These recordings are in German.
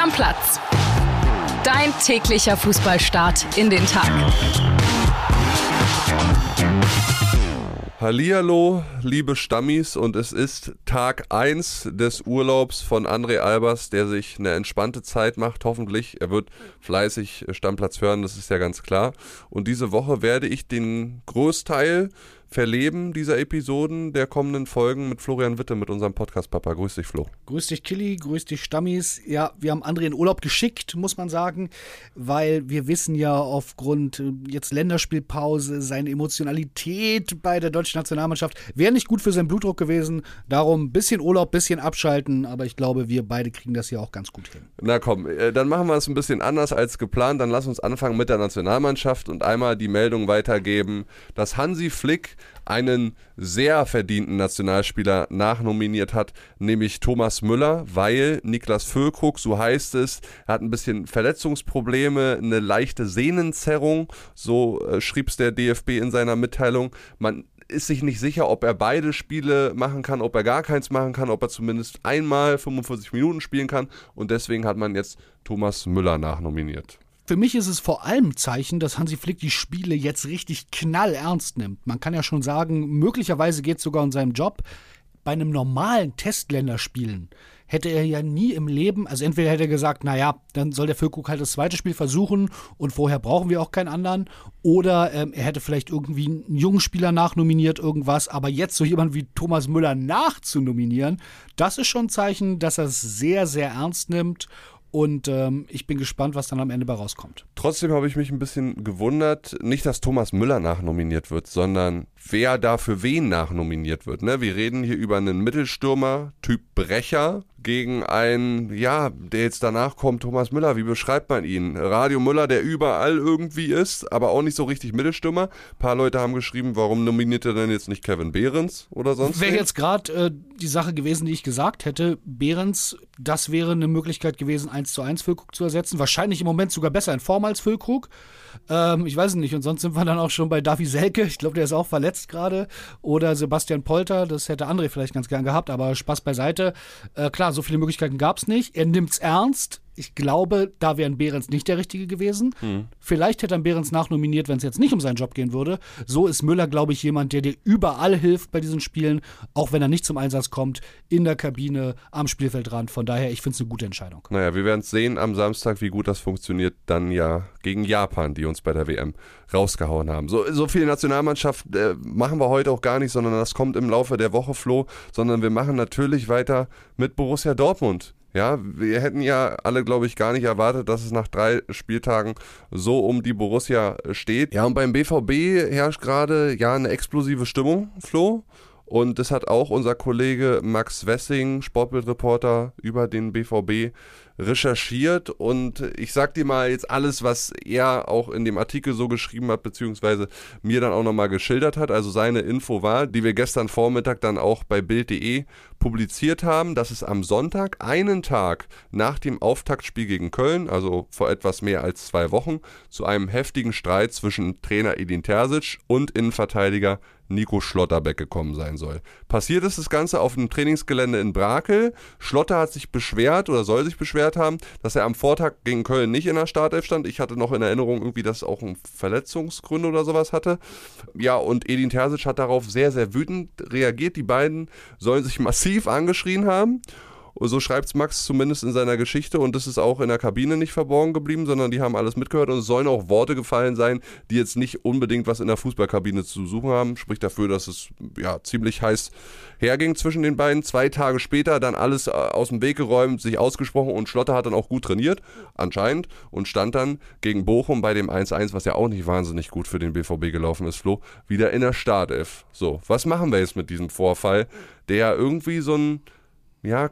Stammplatz. Dein täglicher Fußballstart in den Tag. Hallihallo, liebe Stammis, und es ist Tag 1 des Urlaubs von André Albers, der sich eine entspannte Zeit macht, hoffentlich. Er wird fleißig Stammplatz hören, das ist ja ganz klar. Und diese Woche werde ich den Großteil verleben dieser Episoden der kommenden Folgen mit Florian Witte, mit unserem Podcast-Papa. Grüß dich, Flo. Grüß dich, Killy. Grüß dich, Stammis. Ja, wir haben André in Urlaub geschickt, muss man sagen, weil wir wissen ja aufgrund jetzt Länderspielpause, seine Emotionalität bei der deutschen Nationalmannschaft. Wäre nicht gut für seinen Blutdruck gewesen. Darum ein bisschen Urlaub, bisschen abschalten. Aber ich glaube, wir beide kriegen das hier auch ganz gut hin. Na komm, dann machen wir es ein bisschen anders als geplant. Dann lass uns anfangen mit der Nationalmannschaft und einmal die Meldung weitergeben, dass Hansi Flick einen sehr verdienten Nationalspieler nachnominiert hat, nämlich Thomas Müller, weil Niklas Füllkrug, so heißt es, er hat ein bisschen Verletzungsprobleme, eine leichte Sehnenzerrung, so schrieb es der DFB in seiner Mitteilung. Man ist sich nicht sicher, ob er beide Spiele machen kann, ob er gar keins machen kann, ob er zumindest einmal 45 Minuten spielen kann, und deswegen hat man jetzt Thomas Müller nachnominiert. Für mich ist es vor allem ein Zeichen, dass Hansi Flick die Spiele jetzt richtig knallernst nimmt. Man kann ja schon sagen, möglicherweise geht es sogar um seinen Job. Bei einem normalen Testländerspielen hätte er ja nie im Leben, also entweder hätte er gesagt, naja, dann soll der Füllkrug halt das zweite Spiel versuchen und vorher brauchen wir auch keinen anderen, oder er hätte vielleicht irgendwie einen jungen Spieler nachnominiert, irgendwas, aber jetzt so jemand wie Thomas Müller nachzunominieren, das ist schon ein Zeichen, dass er es sehr, sehr ernst nimmt. Und ich bin gespannt, was dann am Ende bei rauskommt. Trotzdem habe ich mich ein bisschen gewundert, nicht, dass Thomas Müller nachnominiert wird, sondern wer da für wen nachnominiert wird. Ne? Wir reden hier über einen Mittelstürmer, Typ Brecher, gegen einen, ja, der jetzt danach kommt, Thomas Müller. Wie beschreibt man ihn? Radio Müller, der überall irgendwie ist, aber auch nicht so richtig Mittelstürmer. Ein paar Leute haben geschrieben, warum nominiert er denn jetzt nicht Kevin Behrens oder sonst? Wäre jetzt gerade die Sache gewesen, die ich gesagt hätte. Behrens, das wäre eine Möglichkeit gewesen, 1:1 Füllkrug zu ersetzen. Wahrscheinlich im Moment sogar besser in Form als Füllkrug. Ich weiß es nicht. Und sonst sind wir dann auch schon bei Davy Selke. Ich glaube, der ist auch verletzt gerade. Oder Sebastian Polter. Das hätte André vielleicht ganz gern gehabt, aber Spaß beiseite. Klar, so viele Möglichkeiten gab es nicht. Er nimmt's ernst. Ich glaube, da wäre ein Behrens nicht der Richtige gewesen. Vielleicht hätte er Behrens nachnominiert, wenn es jetzt nicht um seinen Job gehen würde. So ist Müller, glaube ich, jemand, der dir überall hilft bei diesen Spielen, auch wenn er nicht zum Einsatz kommt, in der Kabine, am Spielfeldrand. Von daher, ich finde es eine gute Entscheidung. Naja, wir werden es sehen am Samstag, wie gut das funktioniert, dann ja gegen Japan, die uns bei der WM rausgehauen haben. So viel Nationalmannschaft machen wir heute auch gar nicht, sondern das kommt im Laufe der Woche, Flo, sondern wir machen natürlich weiter mit Borussia Dortmund. Ja, wir hätten ja alle, glaube ich, gar nicht erwartet, dass es nach 3 Spieltagen so um die Borussia steht. Ja, und beim BVB herrscht gerade ja eine explosive Stimmung, Flo. Und das hat auch unser Kollege Max Wessing, Sportbild-Reporter, über den BVB recherchiert. Und ich sag dir mal jetzt alles, was er auch in dem Artikel so geschrieben hat, beziehungsweise mir dann auch nochmal geschildert hat. Also seine Info war, die wir gestern Vormittag dann auch bei BILD.de publiziert haben, dass es am Sonntag, einen Tag nach dem Auftaktspiel gegen Köln, also vor etwas mehr als 2 Wochen, zu einem heftigen Streit zwischen Trainer Edin Terzic und Innenverteidiger Nico Schlotterbeck gekommen sein soll. Passiert ist das Ganze auf dem Trainingsgelände in Brackel. Schlotter hat sich beschwert oder soll sich beschwert haben, dass er am Vortag gegen Köln nicht in der Startelf stand. Ich hatte noch in Erinnerung irgendwie, dass es auch Verletzungsgründe oder sowas hatte. Ja, und Edin Terzic hat darauf sehr, sehr wütend reagiert. Die beiden sollen sich massiv angeschrien haben. So schreibt es Max zumindest in seiner Geschichte, und das ist auch in der Kabine nicht verborgen geblieben, sondern die haben alles mitgehört, und es sollen auch Worte gefallen sein, die jetzt nicht unbedingt was in der Fußballkabine zu suchen haben. Spricht dafür, dass es ja ziemlich heiß herging zwischen den beiden. 2 Tage später dann alles aus dem Weg geräumt, sich ausgesprochen, und Schlotter hat dann auch gut trainiert, anscheinend, und stand dann gegen Bochum bei dem 1:1, was ja auch nicht wahnsinnig gut für den BVB gelaufen ist, Flo, wieder in der Startelf. So, was machen wir jetzt mit diesem Vorfall, der irgendwie so ein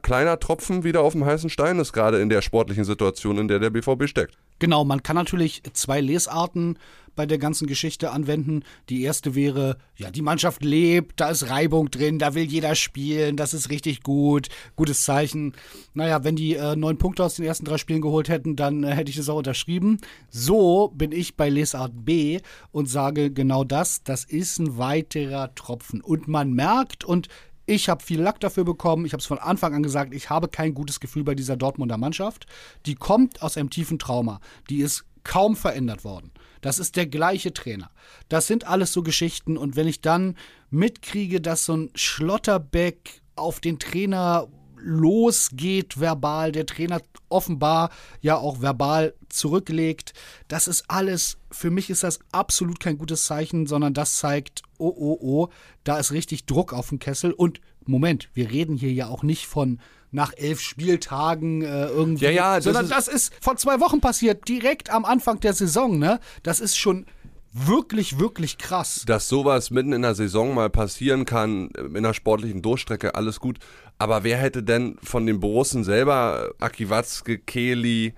kleiner Tropfen wieder auf dem heißen Stein ist, gerade in der sportlichen Situation, in der der BVB steckt. Genau, man kann natürlich 2 Lesarten bei der ganzen Geschichte anwenden. Die erste wäre, ja, die Mannschaft lebt, da ist Reibung drin, da will jeder spielen, das ist richtig gut, gutes Zeichen. Naja, wenn die 9 Punkte aus den ersten 3 Spielen geholt hätten, dann hätte ich das auch unterschrieben. So bin ich bei Lesart B und sage genau das ist ein weiterer Tropfen. Und man merkt, und Ich habe viel Lack dafür bekommen. Ich habe es von Anfang an gesagt, ich habe kein gutes Gefühl bei dieser Dortmunder Mannschaft. Die kommt aus einem tiefen Trauma. Die ist kaum verändert worden. Das ist der gleiche Trainer. Das sind alles so Geschichten. Und wenn ich dann mitkriege, dass so ein Schlotterbeck auf den Trainer losgeht verbal, der Trainer offenbar ja auch verbal zurücklegt, das ist alles, für mich ist das absolut kein gutes Zeichen, sondern das zeigt, oh, da ist richtig Druck auf dem Kessel. Und Moment, wir reden hier ja auch nicht von nach 11 Spieltagen irgendwie, sondern das ist vor 2 Wochen passiert, direkt am Anfang der Saison, ne? Das ist schon wirklich, wirklich krass. Dass sowas mitten in der Saison mal passieren kann, in einer sportlichen Durchstrecke, alles gut. Aber wer hätte denn von den Borussen selber, Aki Watzke, Kehl,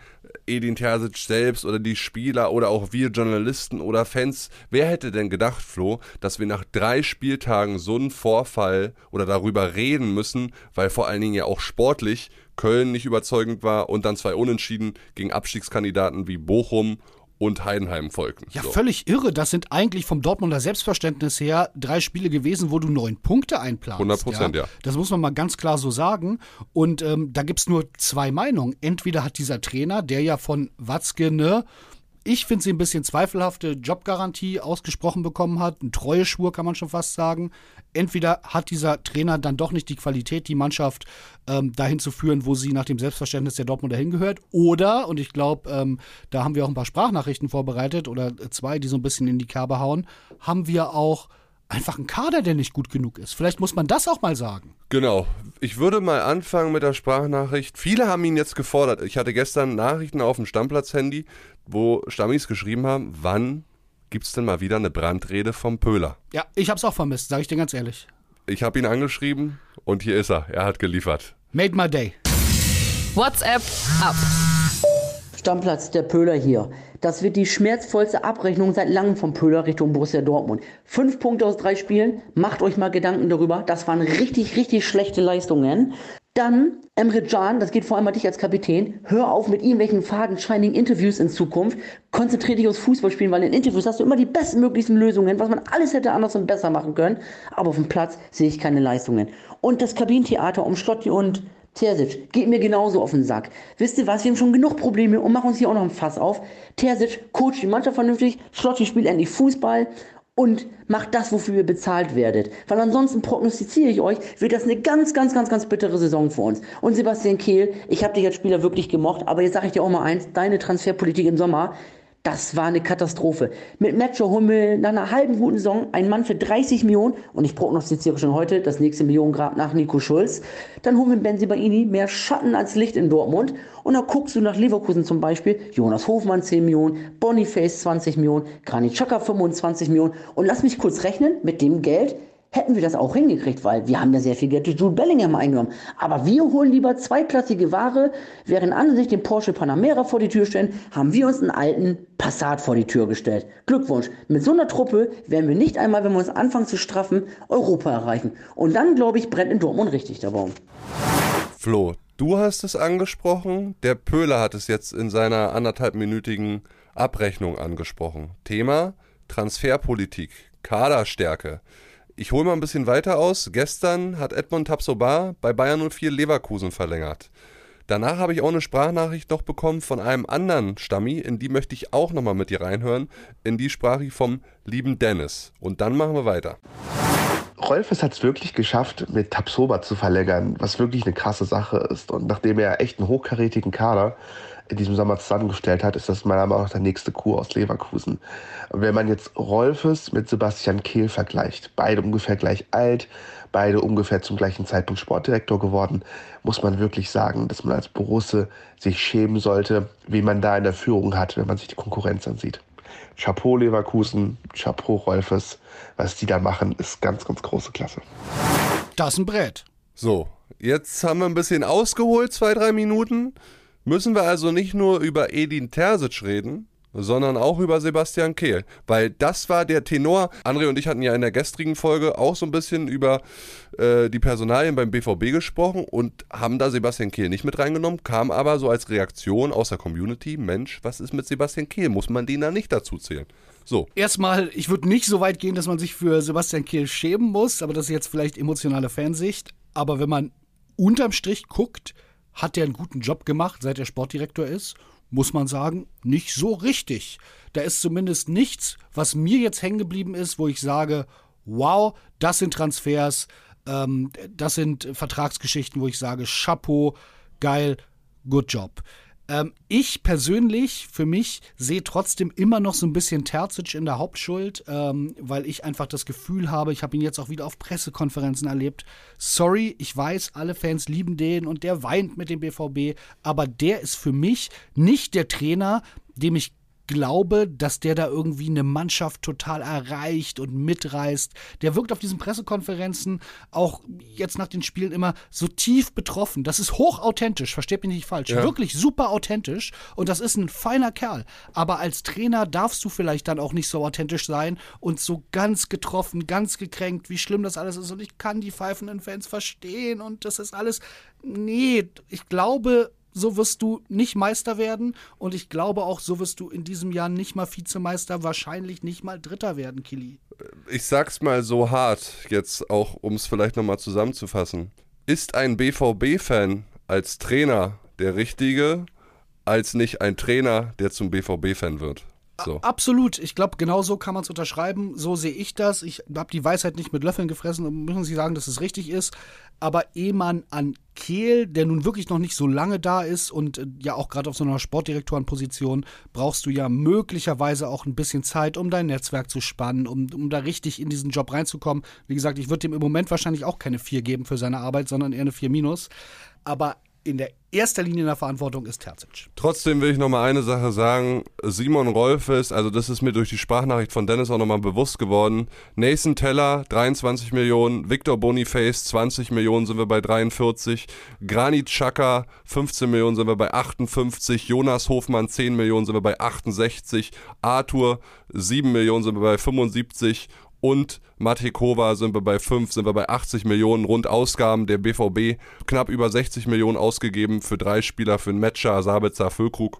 Edin Terzic selbst oder die Spieler oder auch wir Journalisten oder Fans, wer hätte denn gedacht, Flo, dass wir nach 3 Spieltagen so einen Vorfall oder darüber reden müssen, weil vor allen Dingen ja auch sportlich Köln nicht überzeugend war und dann 2 Unentschieden gegen Abstiegskandidaten wie Bochum und Heidenheim folgten. Ja, so. Völlig irre. Das sind eigentlich vom Dortmunder Selbstverständnis her 3 Spiele gewesen, wo du 9 Punkte einplanst. 100%, ja. Das muss man mal ganz klar so sagen. Und da gibt's nur 2 Meinungen. Entweder hat dieser Trainer, der ja von Watzke, ne, ich finde sie ein bisschen zweifelhafte Jobgarantie ausgesprochen bekommen hat, ein Treueschwur kann man schon fast sagen. Entweder hat dieser Trainer dann doch nicht die Qualität, die Mannschaft dahin zu führen, wo sie nach dem Selbstverständnis der Dortmunder hingehört. Oder, und ich glaube, da haben wir auch ein paar Sprachnachrichten vorbereitet oder 2, die so ein bisschen in die Kerbe hauen, haben wir auch einfach einen Kader, der nicht gut genug ist. Vielleicht muss man das auch mal sagen. Genau. Ich würde mal anfangen mit der Sprachnachricht. Viele haben ihn jetzt gefordert. Ich hatte gestern Nachrichten auf dem Stammplatz-Handy, wo Stammis geschrieben haben, wann gibt es denn mal wieder eine Brandrede vom Pöhler? Ja, ich habe es auch vermisst, sage ich dir ganz ehrlich. Ich habe ihn angeschrieben und hier ist er. Er hat geliefert. Made my day. WhatsApp up. Stammplatz, der Pöhler hier. Das wird die schmerzvollste Abrechnung seit langem vom Pöhler Richtung Borussia Dortmund. 5 Punkte aus 3 Spielen. Macht euch mal Gedanken darüber. Das waren richtig, richtig schlechte Leistungen. Dann Emre Can, das geht vor allem an dich als Kapitän. Hör auf mit irgendwelchen fadenscheinigen Interviews in Zukunft. Konzentriere dich aufs Fußballspielen, weil in Interviews hast du immer die bestmöglichen Lösungen, was man alles hätte anders und besser machen können. Aber auf dem Platz sehe ich keine Leistungen. Und das Kabinentheater um Schlotti und Terzic geht mir genauso auf den Sack. Wisst ihr was, wir haben schon genug Probleme und machen uns hier auch noch ein Fass auf. Terzic coacht die Mannschaft vernünftig, Schlotti spielt endlich Fußball und macht das, wofür ihr bezahlt werdet. Weil ansonsten prognostiziere ich euch, wird das eine ganz, ganz, ganz, ganz bittere Saison für uns. Und Sebastian Kehl, ich habe dich als Spieler wirklich gemocht, aber jetzt sage ich dir auch mal eins, deine Transferpolitik im Sommer, das war eine Katastrophe. Mit Matcho Hummel nach einer halben guten Saison, ein Mann für 30 Millionen, und ich prognostiziere schon heute das nächste Millionengrab nach Nico Schulz. Dann holen wir Ben Zibaini, mehr Schatten als Licht in Dortmund. Und dann guckst du nach Leverkusen zum Beispiel, Jonas Hofmann 10 Millionen, Boniface 20 Millionen, Granit Xhaka 25 Millionen. Und lass mich kurz rechnen, mit dem Geld hätten wir das auch hingekriegt, weil wir haben ja sehr viel Geld durch Jude Bellingham eingenommen. Aber wir holen lieber zweitklassige Ware, während andere sich den Porsche Panamera vor die Tür stellen, haben wir uns einen alten Passat vor die Tür gestellt. Glückwunsch, mit so einer Truppe werden wir nicht einmal, wenn wir uns anfangen zu straffen, Europa erreichen. Und dann, glaube ich, brennt in Dortmund richtig der Baum. Flo, du hast es angesprochen, der Pöhler hat es jetzt in seiner 1,5-minütigen Abrechnung angesprochen. Thema Transferpolitik, Kaderstärke. Ich hole mal ein bisschen weiter aus. Gestern hat Edmond Tapsoba bei Bayern 04 Leverkusen verlängert. Danach habe ich auch eine Sprachnachricht noch bekommen von einem anderen Stammi, in die möchte ich auch nochmal mit dir reinhören. In die sprach ich vom lieben Dennis. Und dann machen wir weiter. Rolfes hat es wirklich geschafft, mit Tapsoba zu verlängern, was wirklich eine krasse Sache ist. Und nachdem er echt einen hochkarätigen Kader in diesem Sommer zusammengestellt hat, ist das meiner Meinung nach der nächste Coup aus Leverkusen. Wenn man jetzt Rolfes mit Sebastian Kehl vergleicht, beide ungefähr gleich alt, beide ungefähr zum gleichen Zeitpunkt Sportdirektor geworden, muss man wirklich sagen, dass man als Borusse sich schämen sollte, wie man da in der Führung hat, wenn man sich die Konkurrenz ansieht. Chapeau Leverkusen, Chapeau Rolfes, was die da machen, ist ganz, ganz große Klasse. Das ist ein Brett. So, jetzt haben wir ein bisschen ausgeholt, 2-3 Minuten. Müssen wir also nicht nur über Edin Terzic reden, sondern auch über Sebastian Kehl. Weil das war der Tenor. André und ich hatten ja in der gestrigen Folge auch so ein bisschen über die Personalien beim BVB gesprochen und haben da Sebastian Kehl nicht mit reingenommen, kam aber so als Reaktion aus der Community, Mensch, was ist mit Sebastian Kehl? Muss man den da nicht dazu zählen? So. Erstmal, ich würde nicht so weit gehen, dass man sich für Sebastian Kehl schämen muss, aber das ist jetzt vielleicht emotionale Fansicht. Aber wenn man unterm Strich guckt, hat er einen guten Job gemacht, seit er Sportdirektor ist, muss man sagen, nicht so richtig. Da ist zumindest nichts, was mir jetzt hängen geblieben ist, wo ich sage, wow, das sind Transfers, das sind Vertragsgeschichten, wo ich sage, Chapeau, geil, good job. Ich persönlich, für mich, sehe trotzdem immer noch so ein bisschen Terzic in der Hauptschuld, weil ich einfach das Gefühl habe, ich habe ihn jetzt auch wieder auf Pressekonferenzen erlebt, sorry, ich weiß, alle Fans lieben den und der weint mit dem BVB, aber der ist für mich nicht der Trainer, dem ich glaube, dass der da irgendwie eine Mannschaft total erreicht und mitreißt. Der wirkt auf diesen Pressekonferenzen auch jetzt nach den Spielen immer so tief betroffen. Das ist hochauthentisch, versteht mich nicht falsch. Ja. Wirklich super authentisch und das ist ein feiner Kerl. Aber als Trainer darfst du vielleicht dann auch nicht so authentisch sein und so ganz getroffen, ganz gekränkt, wie schlimm das alles ist. Und ich kann die pfeifenden Fans verstehen und das ist alles... Nee, ich glaube... So wirst du nicht Meister werden und ich glaube auch, so wirst du in diesem Jahr nicht mal Vizemeister, wahrscheinlich nicht mal Dritter werden, Kili. Ich sag's mal so hart, jetzt auch, um es vielleicht nochmal zusammenzufassen. Ist ein BVB-Fan als Trainer der Richtige, als nicht ein Trainer, der zum BVB-Fan wird? So. Absolut. Ich glaube, genau so kann man es unterschreiben. So sehe ich das. Ich habe die Weisheit nicht mit Löffeln gefressen und müssen Sie sagen, dass es richtig ist. Aber ehe man an Kehl, der nun wirklich noch nicht so lange da ist und ja auch gerade auf so einer Sportdirektorenposition, brauchst du ja möglicherweise auch ein bisschen Zeit, um dein Netzwerk zu spannen, um da richtig in diesen Job reinzukommen. Wie gesagt, ich würde dem im Moment wahrscheinlich auch keine 4 geben für seine Arbeit, sondern eher eine 4-. Aber in der erster Linie in der Verantwortung ist Terzic. Trotzdem will ich nochmal eine Sache sagen. Simon Rolfes, also das ist mir durch die Sprachnachricht von Dennis auch nochmal bewusst geworden. Nathan Teller, 23 Millionen. Victor Boniface, 20 Millionen, sind wir bei 43. Granit Xhaka, 15 Millionen, sind wir bei 58. Jonas Hofmann, 10 Millionen, sind wir bei 68. Arthur, 7 Millionen, sind wir bei 75. Und Matikova sind wir bei 5, sind wir bei 80 Millionen Rundausgaben. Der BVB knapp über 60 Millionen ausgegeben für 3 Spieler, für einen Matcher, Sabitzer, Füllkrug.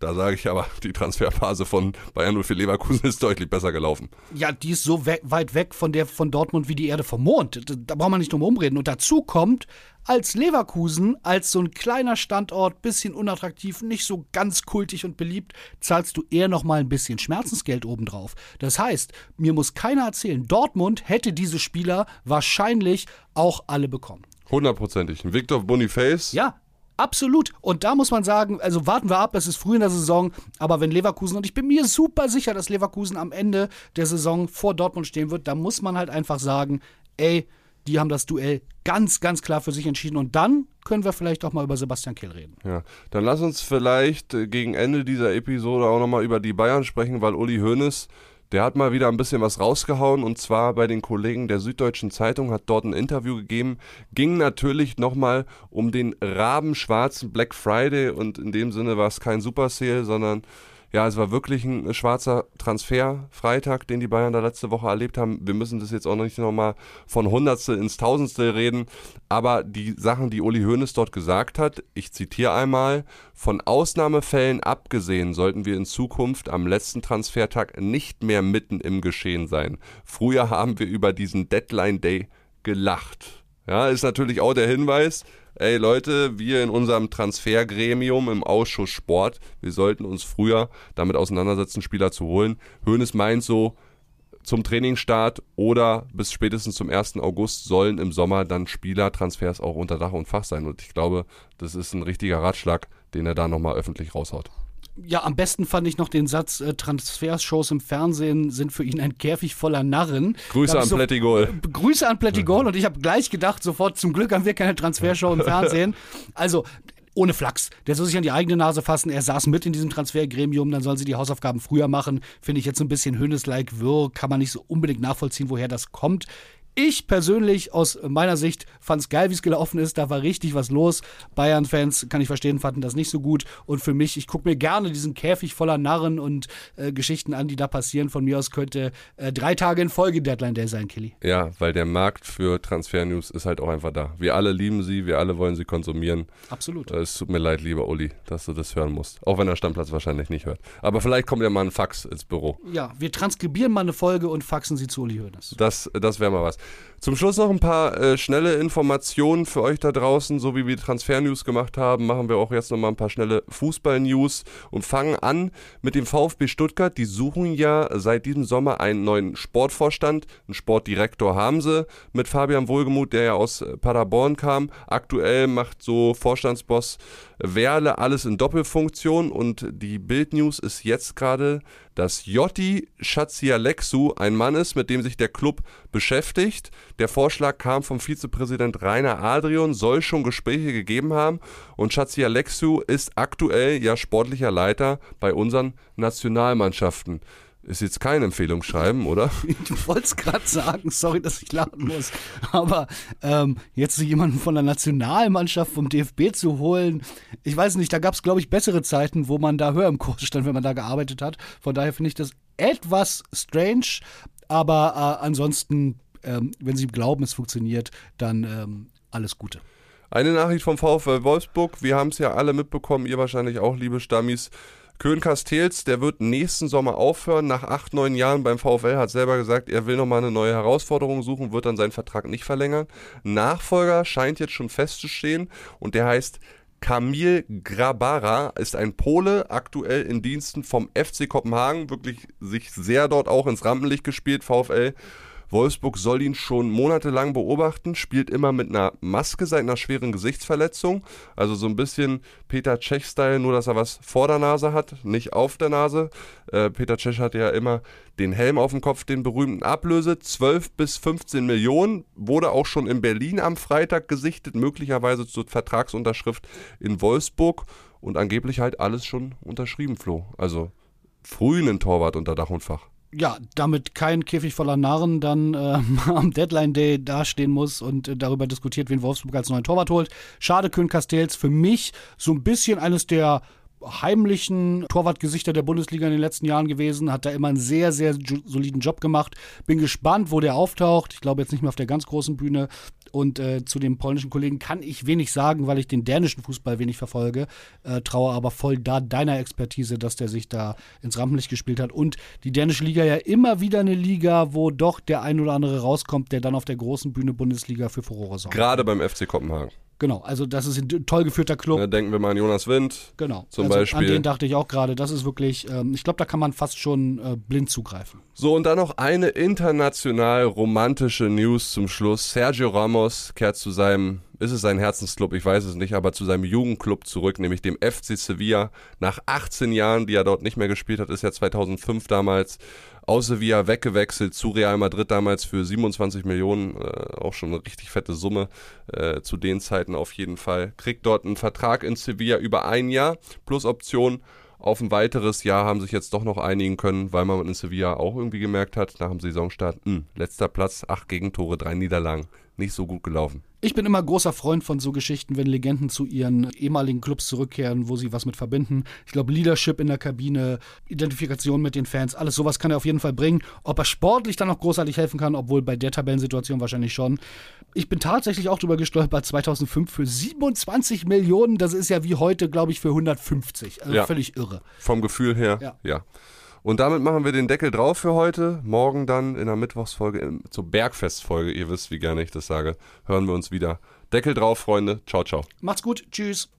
Da sage ich aber, die Transferphase von Bayern 04 Leverkusen ist deutlich besser gelaufen. Ja, die ist so weit weg von der von Dortmund wie die Erde vom Mond. Da braucht man nicht drum rumreden. Und dazu kommt, als Leverkusen, als so ein kleiner Standort, bisschen unattraktiv, nicht so ganz kultig und beliebt, zahlst du eher nochmal ein bisschen Schmerzensgeld obendrauf. Das heißt, mir muss keiner erzählen, Dortmund hätte diese Spieler wahrscheinlich auch alle bekommen. 100%ig. Victor Boniface? Ja. Absolut. Und da muss man sagen, also warten wir ab, es ist früh in der Saison, aber wenn Leverkusen, und ich bin mir super sicher, dass Leverkusen am Ende der Saison vor Dortmund stehen wird, da muss man halt einfach sagen, ey, die haben das Duell ganz, ganz klar für sich entschieden und dann können wir vielleicht auch mal über Sebastian Kehl reden. Ja, dann lass uns vielleicht gegen Ende dieser Episode auch nochmal über die Bayern sprechen, weil Uli Hoeneß, der hat mal wieder ein bisschen was rausgehauen und zwar bei den Kollegen der Süddeutschen Zeitung, hat dort ein Interview gegeben, ging natürlich nochmal um den rabenschwarzen Black Friday und in dem Sinne war es kein Super Sale, sondern ja, es war wirklich ein schwarzer Transferfreitag, den die Bayern da letzte Woche erlebt haben. Wir müssen das jetzt auch nicht nochmal von Hundertstel ins Tausendstel reden, aber die Sachen, die Uli Hoeneß dort gesagt hat, ich zitiere einmal, von Ausnahmefällen abgesehen sollten wir in Zukunft am letzten Transfertag nicht mehr mitten im Geschehen sein. Früher haben wir über diesen Deadline-Day gelacht. Ja, ist natürlich auch der Hinweis, ey Leute, wir in unserem Transfergremium im Ausschuss Sport, wir sollten uns früher damit auseinandersetzen, Spieler zu holen. Hoeneß meint so, zum Trainingsstart oder bis spätestens zum 1. August sollen im Sommer dann Spielertransfers auch unter Dach und Fach sein. Und ich glaube, das ist ein richtiger Ratschlag, den er da nochmal öffentlich raushaut. Ja, am besten fand ich noch den Satz, Transfershows im Fernsehen sind für ihn ein Käfig voller Narren. Grüße an Plättigol. Grüße an Plättigol und ich habe gleich gedacht, sofort, zum Glück haben wir keine Transfershow im Fernsehen. Also, ohne Flachs. Der soll sich an die eigene Nase fassen. Er saß mit in diesem Transfergremium, dann sollen sie die Hausaufgaben früher machen. Finde ich jetzt so ein bisschen Hoeneß-like wirr, kann man nicht so unbedingt nachvollziehen, woher das kommt. Ich persönlich, aus meiner Sicht, fand es geil, wie es gelaufen ist. Da war richtig was los. Bayern-Fans, kann ich verstehen, fanden das nicht so gut. Und für mich, ich gucke mir gerne diesen Käfig voller Narren und Geschichten an, die da passieren. Von mir aus könnte 3 Tage in Folge Deadline Day sein, Killy. Ja, weil der Markt für Transfer-News ist halt auch einfach da. Wir alle lieben sie, wir alle wollen sie konsumieren. Absolut. Es tut mir leid, lieber Uli, dass du das hören musst. Auch wenn der Stammplatz wahrscheinlich nicht hört. Aber vielleicht kommt ja mal ein Fax ins Büro. Ja, wir transkribieren mal eine Folge und faxen sie zu Uli Hoeneß. Das wäre mal was. Zum Schluss noch ein paar schnelle Informationen für euch da draußen. So wie wir Transfer-News gemacht haben, machen wir auch jetzt noch mal ein paar schnelle Fußball-News und fangen an mit dem VfB Stuttgart. Die suchen ja seit diesem Sommer einen neuen Sportvorstand, einen Sportdirektor haben sie mit Fabian Wohlgemuth, der ja aus Paderborn kam. Aktuell macht so Vorstandsboss Werle alles in Doppelfunktion und die BILD-News ist jetzt gerade, dass Jotti Schatzialexu ein Mann ist, mit dem sich der Club beschäftigt. Der Vorschlag kam vom Vizepräsident Rainer Adrian, soll schon Gespräche gegeben haben und Schatzialexu ist aktuell ja sportlicher Leiter bei unseren Nationalmannschaften. Ist jetzt kein Empfehlungsschreiben, oder? Ich wollte es gerade sagen, sorry, dass ich lachen muss. Aber jetzt jemanden von der Nationalmannschaft vom DFB zu holen, ich weiß nicht, da gab es, glaube ich, bessere Zeiten, wo man da höher im Kurs stand, wenn man da gearbeitet hat. Von daher finde ich das etwas strange, aber ansonsten, wenn sie glauben, es funktioniert, dann alles Gute. Eine Nachricht vom VfL Wolfsburg, wir haben es ja alle mitbekommen, ihr wahrscheinlich auch, liebe Stammis. Koen Casteels, der wird nächsten Sommer aufhören, nach 8-9 Jahren beim VfL, hat selber gesagt, er will nochmal eine neue Herausforderung suchen, wird dann seinen Vertrag nicht verlängern. Nachfolger scheint jetzt schon festzustehen und der heißt Kamil Grabara, ist ein Pole, aktuell in Diensten vom FC Kopenhagen, wirklich sich sehr dort auch ins Rampenlicht gespielt, VfL. Wolfsburg soll ihn schon monatelang beobachten, spielt immer mit einer Maske seit einer schweren Gesichtsverletzung. Also so ein bisschen Peter Cech-Style, nur dass er was vor der Nase hat, nicht auf der Nase. Peter Cech hatte ja immer den Helm auf dem Kopf, den berühmten Ablöse. 12 bis 15 Millionen, wurde auch schon in Berlin am Freitag gesichtet, möglicherweise zur Vertragsunterschrift in Wolfsburg. Und angeblich halt alles schon unterschrieben, Flo. Also früh einen Torwart unter Dach und Fach. Ja, damit kein Käfig voller Narren dann am Deadline-Day dastehen muss und darüber diskutiert, wen Wolfsburg als neuen Torwart holt. Schade, Koen Casteels, für mich so ein bisschen eines der heimlichen Torwartgesichter der Bundesliga in den letzten Jahren gewesen, hat da immer einen sehr, sehr soliden Job gemacht. Bin gespannt, wo der auftaucht. Ich glaube jetzt nicht mehr auf der ganz großen Bühne. Und zu dem polnischen Kollegen kann ich wenig sagen, weil ich den dänischen Fußball wenig verfolge. Traue aber voll da deiner Expertise, dass der sich da ins Rampenlicht gespielt hat. Und die dänische Liga ja immer wieder eine Liga, wo doch der ein oder andere rauskommt, der dann auf der großen Bühne Bundesliga für Furore sorgt. Gerade beim FC Kopenhagen. Genau, also das ist ein toll geführter Club. Da denken wir mal an Jonas Wind zum Beispiel. An den dachte ich auch gerade. Das ist wirklich, ich glaube, da kann man fast schon blind zugreifen. So, und dann noch eine international romantische News zum Schluss. Sergio Ramos kehrt zu seinem, ist es sein Herzensclub, ich weiß es nicht, aber zu seinem Jugendclub zurück, nämlich dem FC Sevilla. Nach 18 Jahren, die er dort nicht mehr gespielt hat, ist ja 2005 damals aus Sevilla weggewechselt zu Real Madrid damals für 27 Millionen, auch schon eine richtig fette Summe zu den Zeiten auf jeden Fall. Kriegt dort einen Vertrag in Sevilla über ein Jahr plus Option auf ein weiteres Jahr, haben sich jetzt doch noch einigen können, weil man in Sevilla auch irgendwie gemerkt hat, nach dem Saisonstart, letzter Platz, 8 Gegentore, 3 Niederlagen, nicht so gut gelaufen. Ich bin immer großer Freund von so Geschichten, wenn Legenden zu ihren ehemaligen Clubs zurückkehren, wo sie was mit verbinden. Ich glaube, Leadership in der Kabine, Identifikation mit den Fans, alles sowas kann er auf jeden Fall bringen. Ob er sportlich dann noch großartig helfen kann, obwohl bei der Tabellensituation wahrscheinlich schon. Ich bin tatsächlich auch drüber gestolpert, 2005 für 27 Millionen, das ist ja wie heute, glaube ich, für 150. Also ja, völlig irre. Vom Gefühl her, ja. Und damit machen wir den Deckel drauf für heute. Morgen dann in der Mittwochsfolge, zur Bergfestfolge, ihr wisst, wie gerne ich das sage, hören wir uns wieder. Deckel drauf, Freunde. Ciao, ciao. Macht's gut. Tschüss.